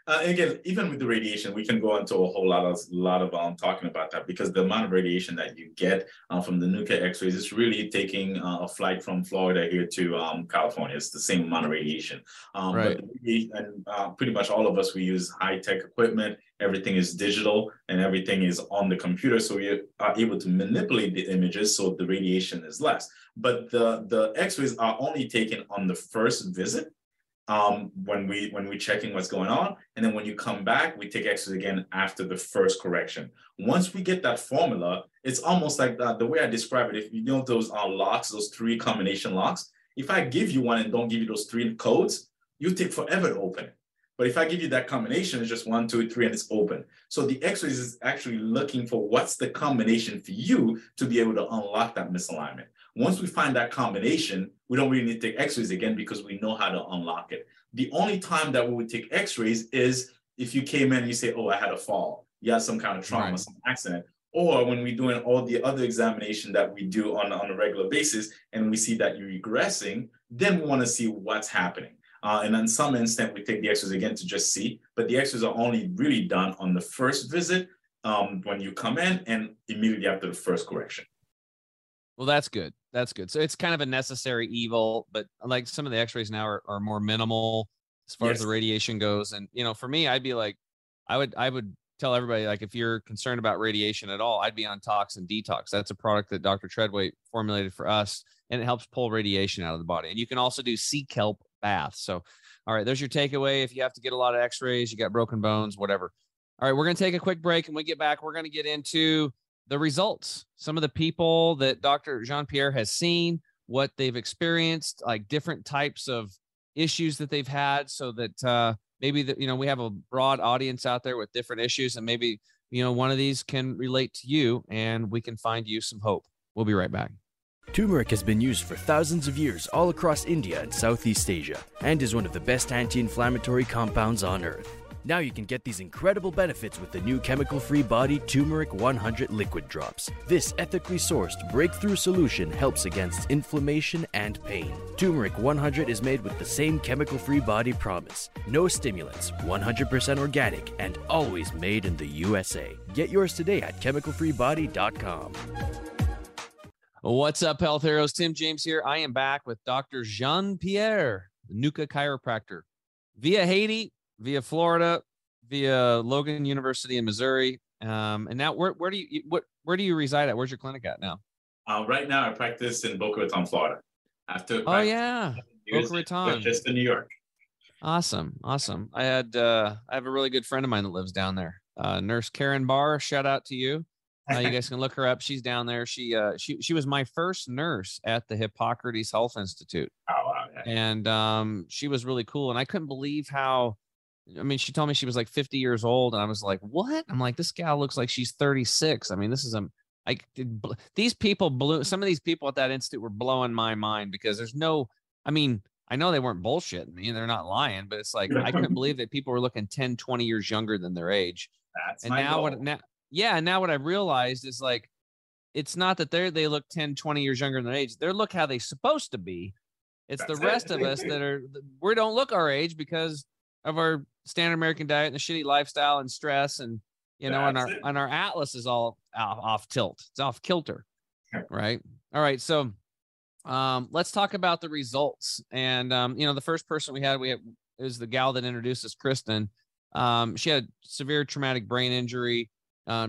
Again, even with the radiation, we can go into a whole lot of talking about that, because the amount of radiation that you get from the NUCCA x-rays is really taking a flight from Florida here to California. It's the same amount of radiation. Right. But pretty much all of us, we use high-tech equipment. everything is digital and everything is on the computer. So we are able to manipulate the images so the radiation is less. But the x-rays are only taken on the first visit when we're checking what's going on. And then when you come back, we take x-rays again after the first correction. Once we get that formula, it's almost like that. The way I describe it, if you know those locks, those three combination locks, if I give you one and don't give you those three codes, you take forever to open it. But if I give you that combination, it's just 1, 2, 3, and it's open. So the x-rays is actually looking for what's the combination for you to be able to unlock that misalignment. Once we find that combination, we don't really need to take x-rays again because we know how to unlock it. The only time that we would take x-rays is if you came in and you say, oh, I had a fall. You had some kind of trauma, right, some accident. Or when we're doing all the other examination that we do on a regular basis and we see that you're regressing, then we want to see what's happening. And in some instant, we take the x-rays again to just see, but the x-rays are only really done on the first visit when you come in and immediately after the first correction. Well, that's good. That's good. So it's kind of a necessary evil, but like some of the x-rays now are more minimal as far as the radiation goes. And, you know, for me, I'd be like, I would tell everybody, like, if you're concerned about radiation at all, I'd be on Toxin Detox. That's a product that Dr. Treadway formulated for us, and it helps pull radiation out of the body. And you can also do sea kelp baths. So, all right, there's your takeaway. If you have to get a lot of x-rays, you got broken bones, whatever. All right, we're going to take a quick break. And we get back, we're going to get into the results. Some of the people that Dr. Jean-Pierre has seen, what they've experienced, like different types of issues that they've had, so that maybe that, you know, we have a broad audience out there with different issues, and maybe, you know, one of these can relate to you and we can find you some hope. We'll be right back. Turmeric has been used for thousands of years all across India and Southeast Asia, and is one of the best anti-inflammatory compounds on earth. Now you can get these incredible benefits with the new Chemical-Free Body Turmeric 100 Liquid Drops. This ethically sourced breakthrough solution helps against inflammation and pain. Turmeric 100 is made with the same Chemical-Free Body promise. No stimulants, 100% organic, and always made in the USA. Get yours today at ChemicalFreeBody.com. What's up, Health Heroes? Tim James here. I am back with Dr. Jean-Pierre, the NUCCA chiropractor, via Haiti, via Florida, via Logan University in Missouri. And now where do you reside at? Where's your clinic at now? Right now I practice in Boca Raton, Florida. After Boca Raton, just in New York. Awesome. Awesome. I have a really good friend of mine that lives down there. Nurse Karen Barr, shout out to you. You guys can look her up. She's down there. She was my first nurse at the Hippocrates Health Institute. Oh, wow. Yeah. And she was really cool, and I couldn't believe how, I mean, she told me she was like 50 years old, and I was like, what? I'm like, this gal looks like she's 36. I mean, this is these people blew, some of these people at that institute were blowing my mind, because there's no, I mean, I know they weren't bullshitting me, they're not lying, but it's like, I couldn't believe that people were looking 10, 20 years younger than their age. That's and now goal. Now what I realized is, like, it's not that they look 10, 20 years younger than their age. They look how they're supposed to be. It's that's the rest of us that are, we don't look our age because of our standard American diet and the shitty lifestyle and stress, and, you know, and our atlas is all off tilt. It's off kilter. Right. All right. So let's talk about the results. And you know, the first person we had is the gal that introduced us, Kristen. She had severe traumatic brain injury.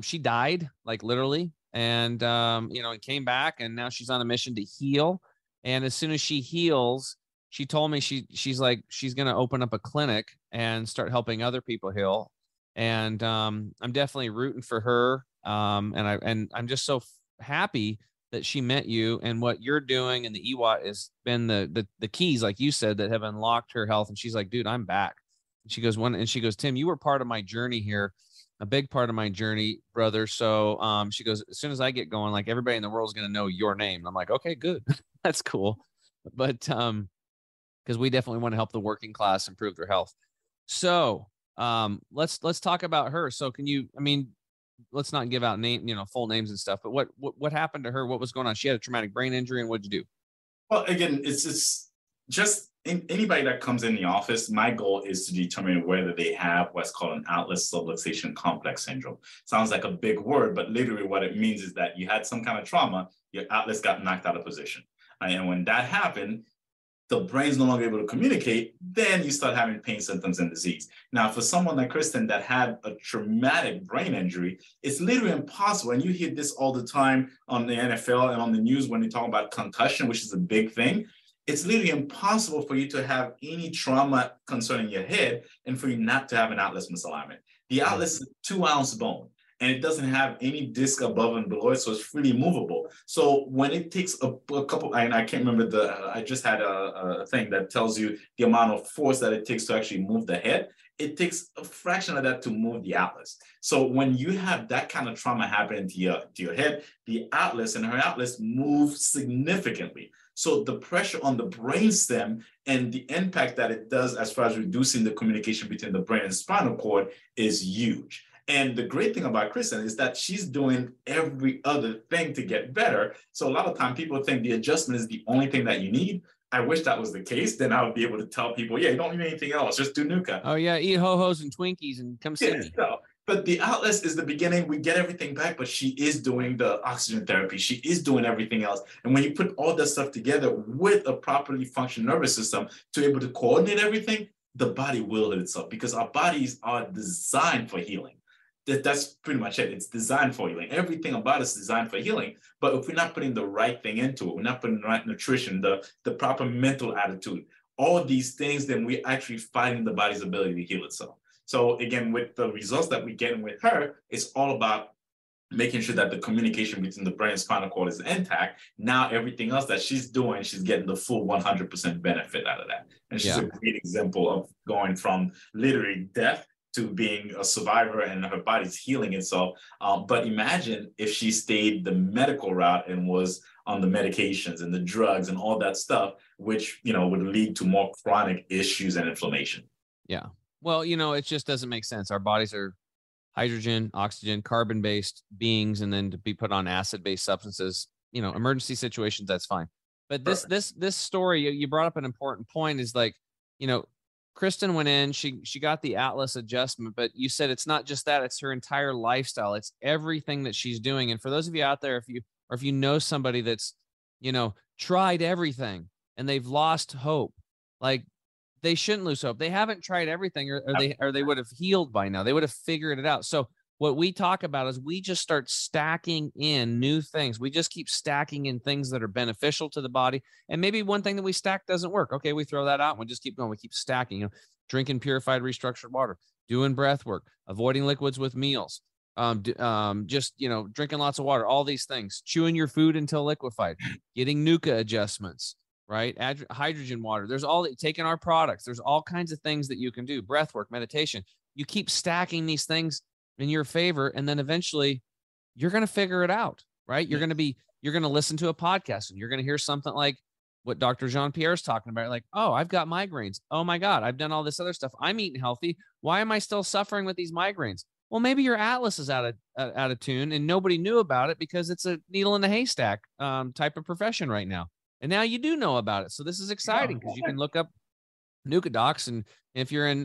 She died, like, literally, and you know, it came back, and now she's on a mission to heal. And as soon as she heals, she told me she's like, she's going to open up a clinic and start helping other people heal. And I'm definitely rooting for her. And I'm just so happy that she met you, and what you're doing, and the EWOT has been the keys, like you said, that have unlocked her health. And she's like, dude, I'm back. And she goes, Tim, you were part of my journey here, a big part of my journey, brother. So she goes, as soon as I get going, like, everybody in the world is going to know your name. And I'm like, okay, good. That's cool. But because we definitely want to help the working class improve their health. So let's talk about her. So can you, I mean, let's not give out name, you know, full names and stuff, but what happened to her? What was going on? She had a traumatic brain injury, and what'd you do? Well, again, it's just anybody that comes in the office, my goal is to determine whether they have what's called an atlas subluxation complex syndrome. Sounds like a big word, but literally what it means is that you had some kind of trauma, your atlas got knocked out of position. And when that happened, the brain's no longer able to communicate, then you start having pain symptoms and disease. Now, for someone like Kristen that had a traumatic brain injury, it's literally impossible. And you hear this all the time on the NFL and on the news when they talk about concussion, which is a big thing. It's literally impossible for you to have any trauma concerning your head and for you not to have an atlas misalignment. The atlas is a 2-ounce bone, and it doesn't have any disc above and below it, so it's freely movable. So when it takes a couple, and I can't remember I just had a thing that tells you the amount of force that it takes to actually move the head. It takes a fraction of that to move the atlas. So when you have that kind of trauma happening to your head, the atlas and her atlas move significantly. So the pressure on the brainstem and the impact that it does as far as reducing the communication between the brain and spinal cord is huge. And the great thing about Kristen is that she's doing every other thing to get better. So a lot of time people think the adjustment is the only thing that you need. I wish that was the case. Then I would be able to tell people, yeah, you don't need anything else. Just do NUCCA. Oh, yeah. Eat Ho-Hos and Twinkies and come see me. No. But the atlas is the beginning. We get everything back, but she is doing the oxygen therapy. She is doing everything else. And when you put all that stuff together with a properly functioned nervous system to be able to coordinate everything, the body will heal itself because our bodies are designed for healing. That's pretty much it. It's designed for healing. Everything about us is designed for healing. But if we're not putting the right thing into it, we're not putting the right nutrition, the proper mental attitude, all these things, then we're actually fighting the body's ability to heal itself. So again, with the results that we're getting with her, it's all about making sure that the communication between the brain and spinal cord is intact. Now everything else that she's doing, she's getting the full 100% benefit out of that. And she's a great example of going from literally death to being a survivor, and her body's healing itself. But imagine if she stayed the medical route and was on the medications and the drugs and all that stuff, which, you know, would lead to more chronic issues and inflammation. Yeah. Well, you know, it just doesn't make sense. Our bodies are hydrogen, oxygen, carbon-based beings, and then to be put on acid-based substances, you know, emergency situations, that's fine. But this story, you brought up an important point is like, you know, Kristen went in, she got the atlas adjustment, but you said it's not just that, it's her entire lifestyle. It's everything that she's doing. And for those of you out there, if you know somebody that's, you know, tried everything and they've lost hope, like they shouldn't lose hope. They haven't tried everything or they would have healed by now. They would have figured it out. So what we talk about is we just start stacking in new things. We just keep stacking in things that are beneficial to the body. And maybe one thing that we stack doesn't work. Okay, we throw that out and we just keep going. We keep stacking, you know, drinking purified, restructured water, doing breath work, avoiding liquids with meals, just, you know, drinking lots of water, all these things, chewing your food until liquefied, getting NUCCA adjustments, right? Hydrogen water. There's all taking our products. There's all kinds of things that you can do, breath work, meditation. You keep stacking these things in your favor, and then eventually you're going to figure it out, right? You're going to listen to a podcast and you're going to hear something like what Dr. Jean-Pierre is talking about. Like, oh, I've got migraines. Oh my God, I've done all this other stuff. I'm eating healthy. Why am I still suffering with these migraines? Well, maybe your atlas is out of tune and nobody knew about it because it's a needle in a haystack type of profession right now. And now you do know about it. So this is exciting because you can look up NUCCA docs, and if you're in,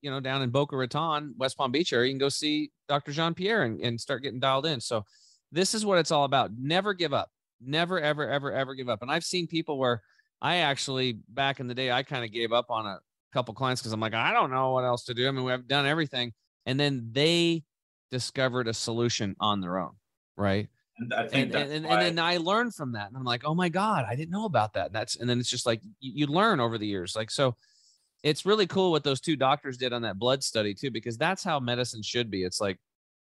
you know, down in Boca Raton, West Palm Beach area, you can go see Dr. Jean-Pierre and start getting dialed in. So this is what it's all about. Never give up. Never, ever, ever, ever give up. And I've seen people where I actually, back in the day, I kind of gave up on a couple clients because I'm like, I don't know what else to do. I mean, we've done everything. And then they discovered a solution on their own, right? And I think and then I learned from that. And I'm like, oh my God, I didn't know about that. And then it's just like, you learn over the years. Like, so it's really cool what those two doctors did on that blood study too, because that's how medicine should be. It's like,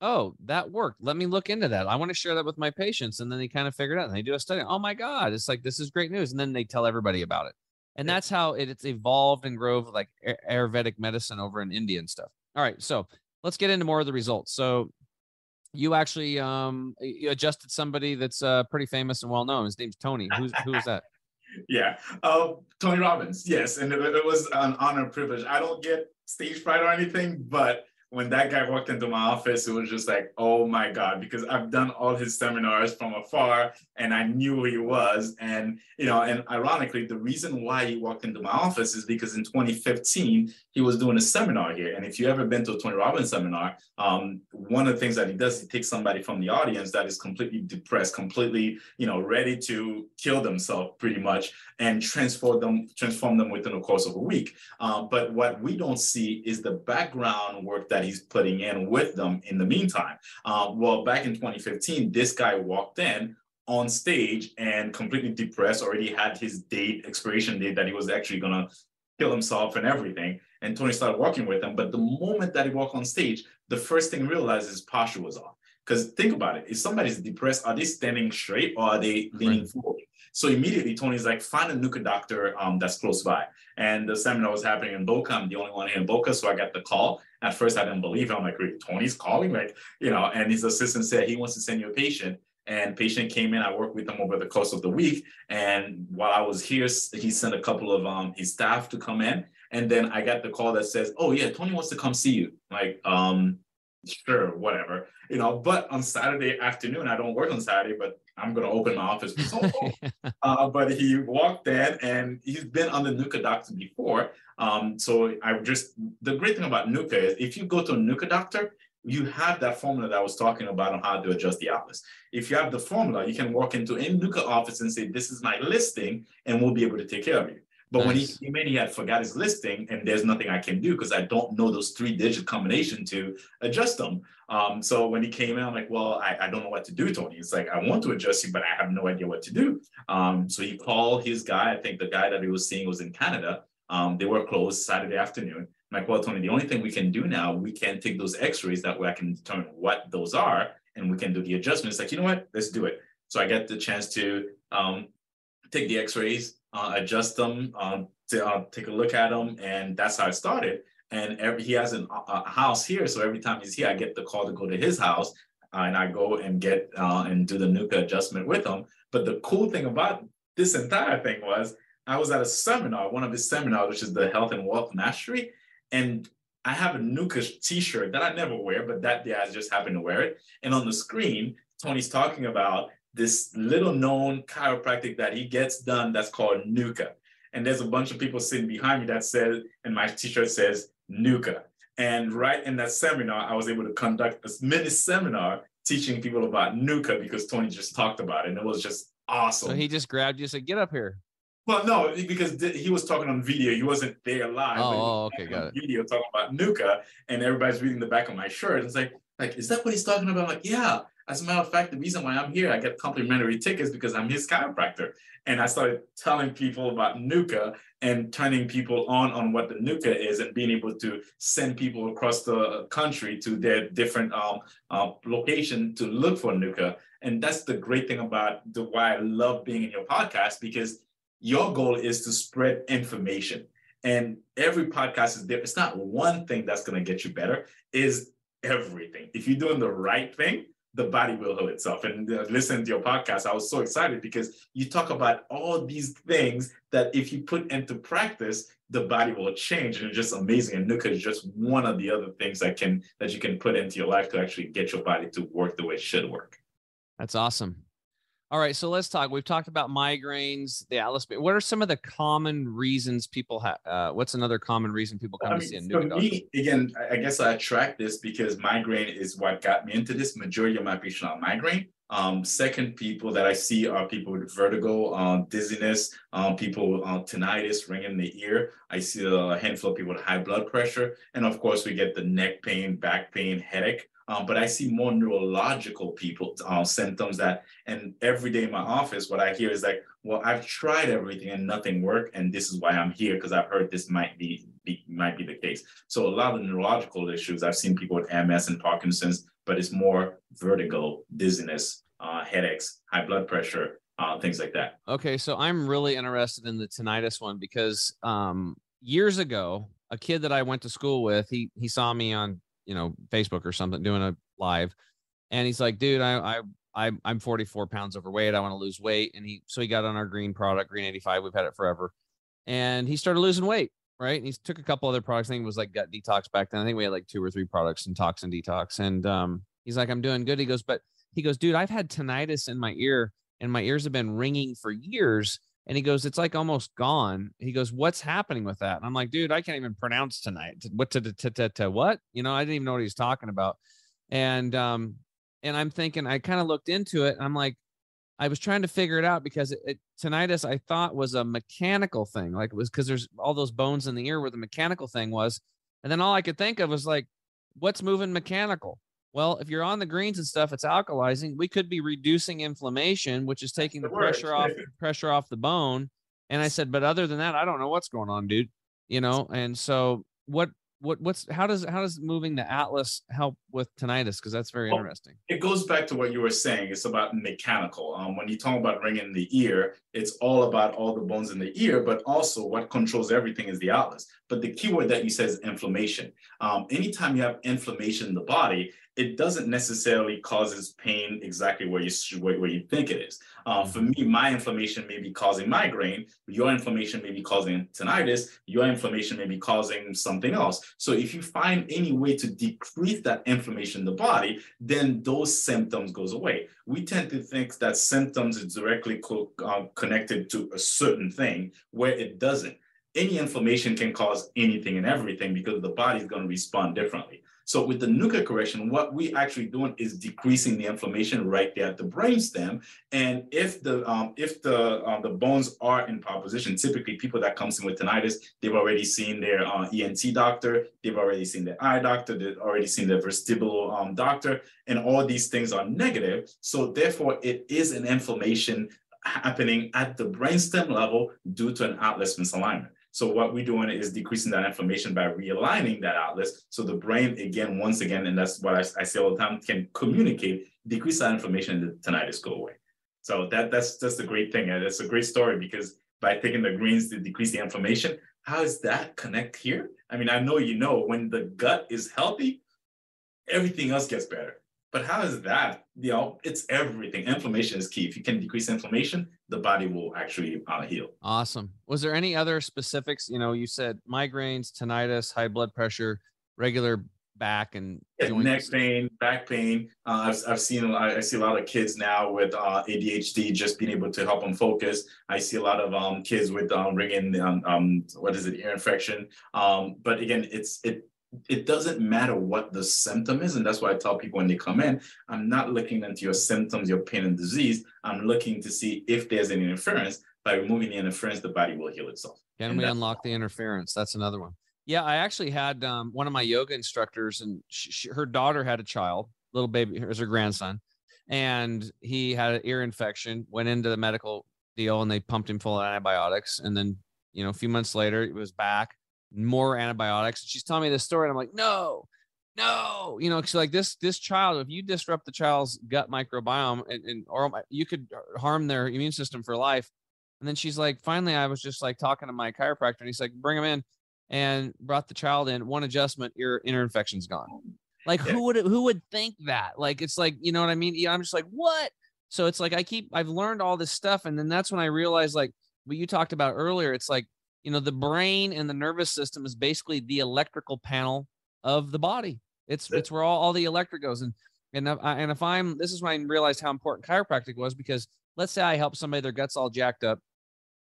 oh, that worked. Let me look into that. I want to share that with my patients. And then they kind of figured out and they do a study. Oh my God. It's like, this is great news. And then they tell everybody about it. And that's how it's evolved and grown, like Ayurvedic medicine over in India and stuff. All right. So let's get into more of the results. So you actually you adjusted somebody that's pretty famous and well-known. His name's Tony. Who is that? Yeah. Tony Robbins. Yes. And it was an honor and privilege. I don't get stage fright or anything, but when that guy walked into my office, it was just like, oh my God, because I've done all his seminars from afar and I knew who he was. And, you know, and ironically, the reason why he walked into my office is because in 2015, he was doing a seminar here. And if you've ever been to a Tony Robbins seminar, one of the things that he does, he takes somebody from the audience that is completely depressed, completely, you know, ready to kill themselves pretty much, and transform them within the course of a week. But what we don't see is the background work that he's putting in with them in the meantime. Well, back in 2015, this guy walked in on stage and completely depressed, already had his expiration date that he was actually going to kill himself and everything. And Tony started working with him. But the moment that he walked on stage, the first thing he realized his posture was off. Because think about it, if somebody's depressed, are they standing straight or are they leaning forward? So immediately Tony's like, find a NUCCA doctor that's close by. And the seminar was happening in Boca. I'm the only one here in Boca. So I got the call. At first I didn't believe it. I'm like, really, Tony's calling? Like, you know, and his assistant said, he wants to send you a patient. And patient came in. I worked with him over the course of the week. And while I was here, he sent a couple of his staff to come in. And then I got the call that says, oh yeah, Tony wants to come see you. Like, sure, whatever, you know. But on Saturday afternoon, I don't work on Saturday, but I'm going to open my office. But he walked in, and he's been on the NUCCA doctor before. So the great thing about NUCCA is if you go to a NUCCA doctor, you have that formula that I was talking about on how to adjust the atlas. If you have the formula, you can walk into any NUCCA office and say, this is my listing, and we'll be able to take care of you. But nice. When he came in, he had forgot his listing, and there's nothing I can do because I don't know those three-digit combination to adjust them. So when he came in, I'm like, well, I don't know what to do, Tony. It's like, I want to adjust you, but I have no idea what to do. So he called his guy. I think the guy that he was seeing was in Canada. They were closed Saturday afternoon. I'm like, well, Tony, the only thing we can do now, we can take those x-rays. That way I can determine what those are, and we can do the adjustments. Like, you know what? Let's do it. So I got the chance to take the x-rays, adjust them, take a look at them. And that's how it started. And he has a house here. So every time he's here, I get the call to go to his house and I go and get and do the NUCCA adjustment with him. But the cool thing about this entire thing was I was at a seminar, one of his seminars, which is the Health and Wealth Mastery. And I have a NUCCA t-shirt that I never wear, but that day I just happened to wear it. And on the screen, Tony's talking about this little known chiropractic that he gets done that's called NUCCA. And there's a bunch of people sitting behind me that said, and my t-shirt says NUCCA. And right in that seminar, I was able to conduct a mini seminar teaching people about NUCCA because Tony just talked about it. And it was just awesome. So he just grabbed you and said, get up here. Well, no, because he was talking on video. He wasn't there live. Oh, okay, got it. Video talking about NUCCA, and everybody's reading the back of my shirt. And it's like, is that what he's talking about? I'm like, yeah. As a matter of fact, the reason why I'm here, I get complimentary tickets because I'm his chiropractor. And I started telling people about NUCCA and turning people on what the NUCCA is and being able to send people across the country to their different location to look for NUCCA. And that's the great thing about why I love being in your podcast, because your goal is to spread information. And every podcast is different. It's not one thing that's going to get you better. It's everything. If you're doing the right thing, the body will heal itself. And listening to your podcast, I was so excited because you talk about all these things that if you put into practice, the body will change. And it's just amazing. And NUCCA is just one of the other things that you can put into your life to actually get your body to work the way it should work. That's awesome. All right. So let's talk. We've talked about migraines, the atlas. What are some of the common reasons people have? What's another common reason people come to see a NUCCA doctor? Again, I guess I track this because migraine is what got me into this. Majority of my patients are migraine. Second, people that I see are people with vertigo, dizziness, people with tinnitus, ringing in the ear. I see a handful of people with high blood pressure. And of course, we get the neck pain, back pain, headache. But I see more neurological people, symptoms that, and every day in my office, what I hear is like, well, I've tried everything and nothing worked. And this is why I'm here, because I've heard this might be the case. So a lot of neurological issues, I've seen people with MS and Parkinson's, but it's more vertigo, dizziness, headaches, high blood pressure, things like that. Okay. So I'm really interested in the tinnitus one because years ago, a kid that I went to school with, he saw me on Facebook or something doing a live. And he's like, dude, I'm 44 pounds overweight. I want to lose weight. And so he got on our green product, green 85. We've had it forever. And he started losing weight. right? And he took a couple other products. I think it was like Gut Detox back then. I think we had like 2 or 3 products in Tox and Detox. And he's like, I'm doing good. He goes, but he goes, dude, I've had tinnitus in my ear and my ears have been ringing for years. And he goes, it's like almost gone. He goes, what's happening with that? And I'm like, dude, I can't even pronounce tonight. What to what? You know, I didn't even know what he was talking about. And I'm thinking, I kind of looked into it and I'm like, I was trying to figure it out because tinnitus, I thought, was a mechanical thing. Like it was because there's all those bones in the ear where the mechanical thing was. And then all I could think of was like, what's moving mechanical? Well, if you're on the greens and stuff, it's alkalizing. We could be reducing inflammation, which is taking the pressure off the bone. And I said, but other than that, I don't know what's going on, dude. You know? And so how does moving the atlas help with tinnitus? Because that's very interesting. It goes back to what you were saying. It's about mechanical. When you talk about ringing in the ear, it's all about all the bones in the ear, but also what controls everything is the atlas. But the key word that you said is inflammation. Anytime you have inflammation in the body, it doesn't necessarily causes pain exactly where you think it is. For me, my inflammation may be causing migraine. Your inflammation may be causing tinnitus. Your inflammation may be causing something else. So if you find any way to decrease that inflammation in the body, then those symptoms goes away. We tend to think that symptoms is directly connected to a certain thing where it doesn't. Any inflammation can cause anything and everything because the body is going to respond differently. So with the NUCCA correction, what we actually doing is decreasing the inflammation right there at the brainstem. And if the bones are in proper position, typically people that comes in with tinnitus, they've already seen their ENT doctor, they've already seen their eye doctor, they've already seen their vestibular doctor, and all these things are negative. So therefore, it is an inflammation happening at the brainstem level due to an atlas misalignment. So what we're doing is decreasing that inflammation by realigning that atlas. So the brain, once again, and that's what I say all the time, can communicate, decrease that inflammation, and the tinnitus go away. So that's the great thing. And it's a great story because by taking the greens to decrease the inflammation, how does that connect here? I mean, I know when the gut is healthy, everything else gets better. But how is that? It's everything. Inflammation is key. If you can decrease inflammation, the body will actually heal. Awesome. Was there any other specifics? You said migraines, tinnitus, high blood pressure, regular back and neck pain, back pain. I see a lot of kids now with ADHD, just being able to help them focus. I see a lot of kids with ringing, ear infection. But again, it doesn't matter what the symptom is. And that's why I tell people when they come in, I'm not looking into your symptoms, your pain and disease. I'm looking to see if there's any interference. By removing the interference, the body will heal itself. Can we unlock the interference? That's another one. Yeah, I actually had one of my yoga instructors, and her daughter had a child, little baby, here's her grandson. And he had an ear infection, went into the medical deal, and they pumped him full of antibiotics. And then, a few months later, it was back. More antibiotics. She's telling me this story, and I'm like, no. She's like, this child, if you disrupt the child's gut microbiome, or you could harm their immune system for life. And then she's like, finally, I was just like talking to my chiropractor, and he's like, bring him in, and brought the child in. One adjustment, your inner infection's gone. Like, who would think that? Like, it's like, you know what I mean? I'm just like, what? So it's like, I've learned all this stuff. And then that's when I realized, like what you talked about earlier, it's like, the brain and the nervous system is basically the electrical panel of the body. It's where all the electric goes. And if I'm, this is when I realized how important chiropractic was, because let's say I help somebody, their gut's all jacked up.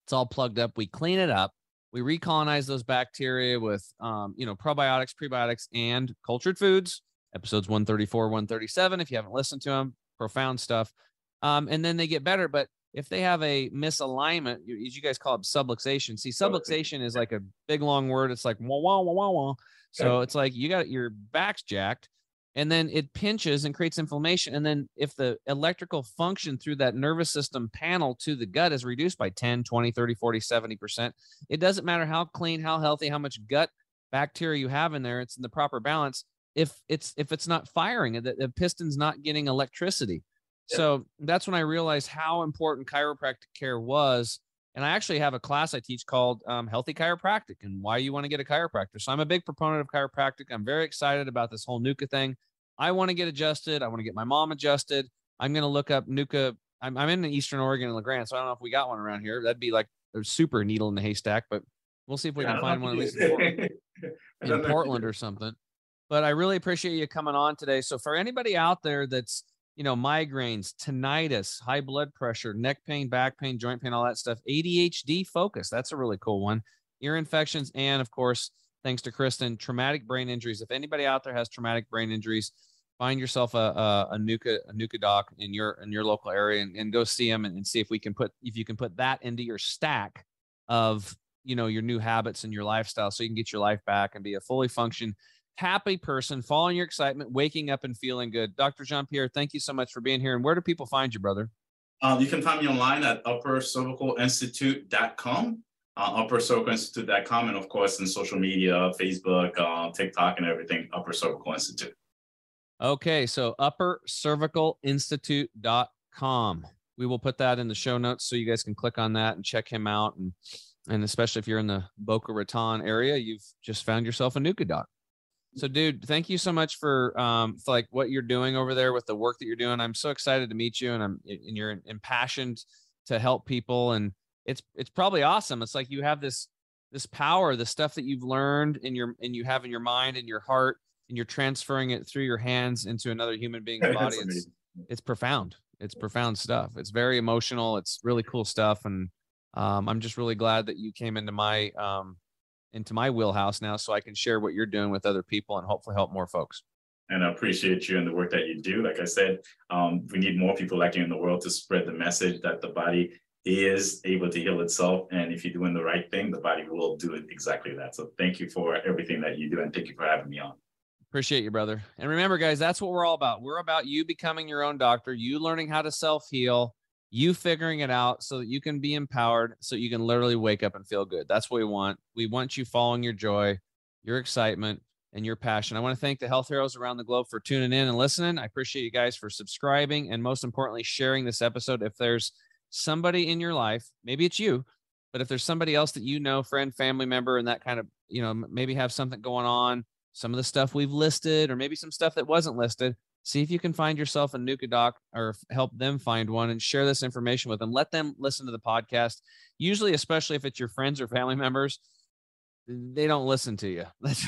It's all plugged up. We clean it up. We recolonize those bacteria with, probiotics, prebiotics, and cultured foods. Episodes 134, 137, if you haven't listened to them, profound stuff. And then they get better. But if they have a misalignment, you guys call it subluxation. See, subluxation is like a big long word. It's like wah, wah, wah, wah, wah. So it's like you got your back's jacked, and then it pinches and creates inflammation. And then if the electrical function through that nervous system panel to the gut is reduced by 10, 20, 30, 40, 70%, it doesn't matter how clean, how healthy, how much gut bacteria you have in there. It's in the proper balance. If it's not firing, the piston's not getting electricity. So that's when I realized how important chiropractic care was. And I actually have a class I teach called Healthy Chiropractic and why you want to get a chiropractor. So I'm a big proponent of chiropractic. I'm very excited about this whole NUCCA thing. I want to get adjusted. I want to get my mom adjusted. I'm going to look up NUCCA. I'm in Eastern Oregon in LeGrand, so I don't know if we got one around here. That'd be like a super needle in the haystack, but We'll see if we can find one at least in Portland or something. But I really appreciate you coming on today. So for anybody out there that's, you know, migraines, tinnitus, high blood pressure, neck pain, back pain, joint pain, all that stuff, ADHD focus, that's a really cool one, ear infections, and of course, thanks to Kristen, traumatic brain injuries. If anybody out there has traumatic brain injuries, find yourself a NUCCA doc in your local area and go see them and see if we can put, if you can put that into your stack of, you know, your new habits and your lifestyle so you can get your life back and be a fully functioned, happy person, following your excitement, waking up and feeling good. Dr. Jean-Pierre, thank you so much for being here. And where do people find you, brother? You can find me online at uppercervicalinstitute.com, uppercervicalinstitute.com, and of course in social media, Facebook, TikTok, and everything, Upper Cervical Institute. Okay, so uppercervicalinstitute.com. We will put that in the show notes so you guys can click on that and check him out. And especially if you're in the Boca Raton area, you've just found yourself a NUCCA doc. So, dude, thank you so much for like what you're doing over there with the work that you're doing. I'm so excited to meet you, and you're impassioned to help people, and it's probably awesome. It's like you have this power, the stuff that you've learned and you have in your mind and your heart, and you're transferring it through your hands into another human being's body. It's profound. It's profound stuff. It's very emotional. It's really cool stuff, and I'm just really glad that you came into my wheelhouse now so I can share what you're doing with other people and hopefully help more folks. And I appreciate you and the work that you do. Like I said, we need more people like you in the world to spread the message that the body is able to heal itself. And if you're doing the right thing, the body will do it exactly that. So thank you for everything that you do. And thank you for having me on. Appreciate you, brother. And remember, guys, that's what we're all about. We're about you becoming your own doctor, you learning how to self-heal, you figuring it out so that you can be empowered, so you can literally wake up and feel good. That's what we want. We want you following your joy, your excitement, and your passion. I want to thank the health heroes around the globe for tuning in and listening. I appreciate you guys for subscribing and most importantly, sharing this episode. If there's somebody in your life, maybe it's you, but if there's somebody else that you know, friend, family member, and that kind of, you know, maybe have something going on, some of the stuff we've listed, or maybe some stuff that wasn't listed, see if you can find yourself a NUCCA doc or help them find one and share this information with them. Let them listen to the podcast. Usually, especially if it's your friends or family members, they don't listen to you. That's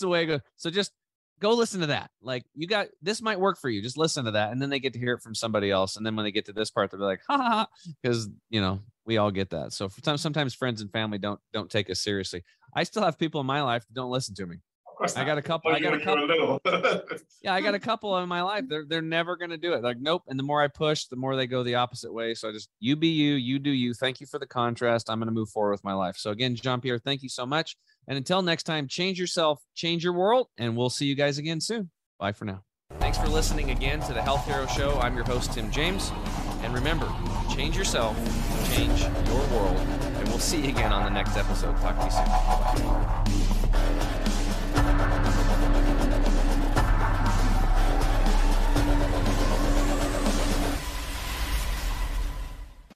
the way it goes. So just go listen to that. Like, you got, this might work for you. Just listen to that. And then they get to hear it from somebody else. And then when they get to this part, they'll be like, ha ha ha, because, you know, we all get that. So sometimes friends and family don't take us seriously. I still have people in my life that don't listen to me. I got a couple. Yeah, I got a couple in my life. They're never going to do it. Like, nope. And the more I push, the more they go the opposite way. So I just, you be you, you do you. Thank you for the contrast. I'm going to move forward with my life. So again, Jean-Pierre, thank you so much. And until next time, change yourself, change your world. And we'll see you guys again soon. Bye for now. Thanks for listening again to the Health Hero Show. I'm your host, Tim James. And remember, change yourself, change your world. And we'll see you again on the next episode. Talk to you soon. Bye-bye.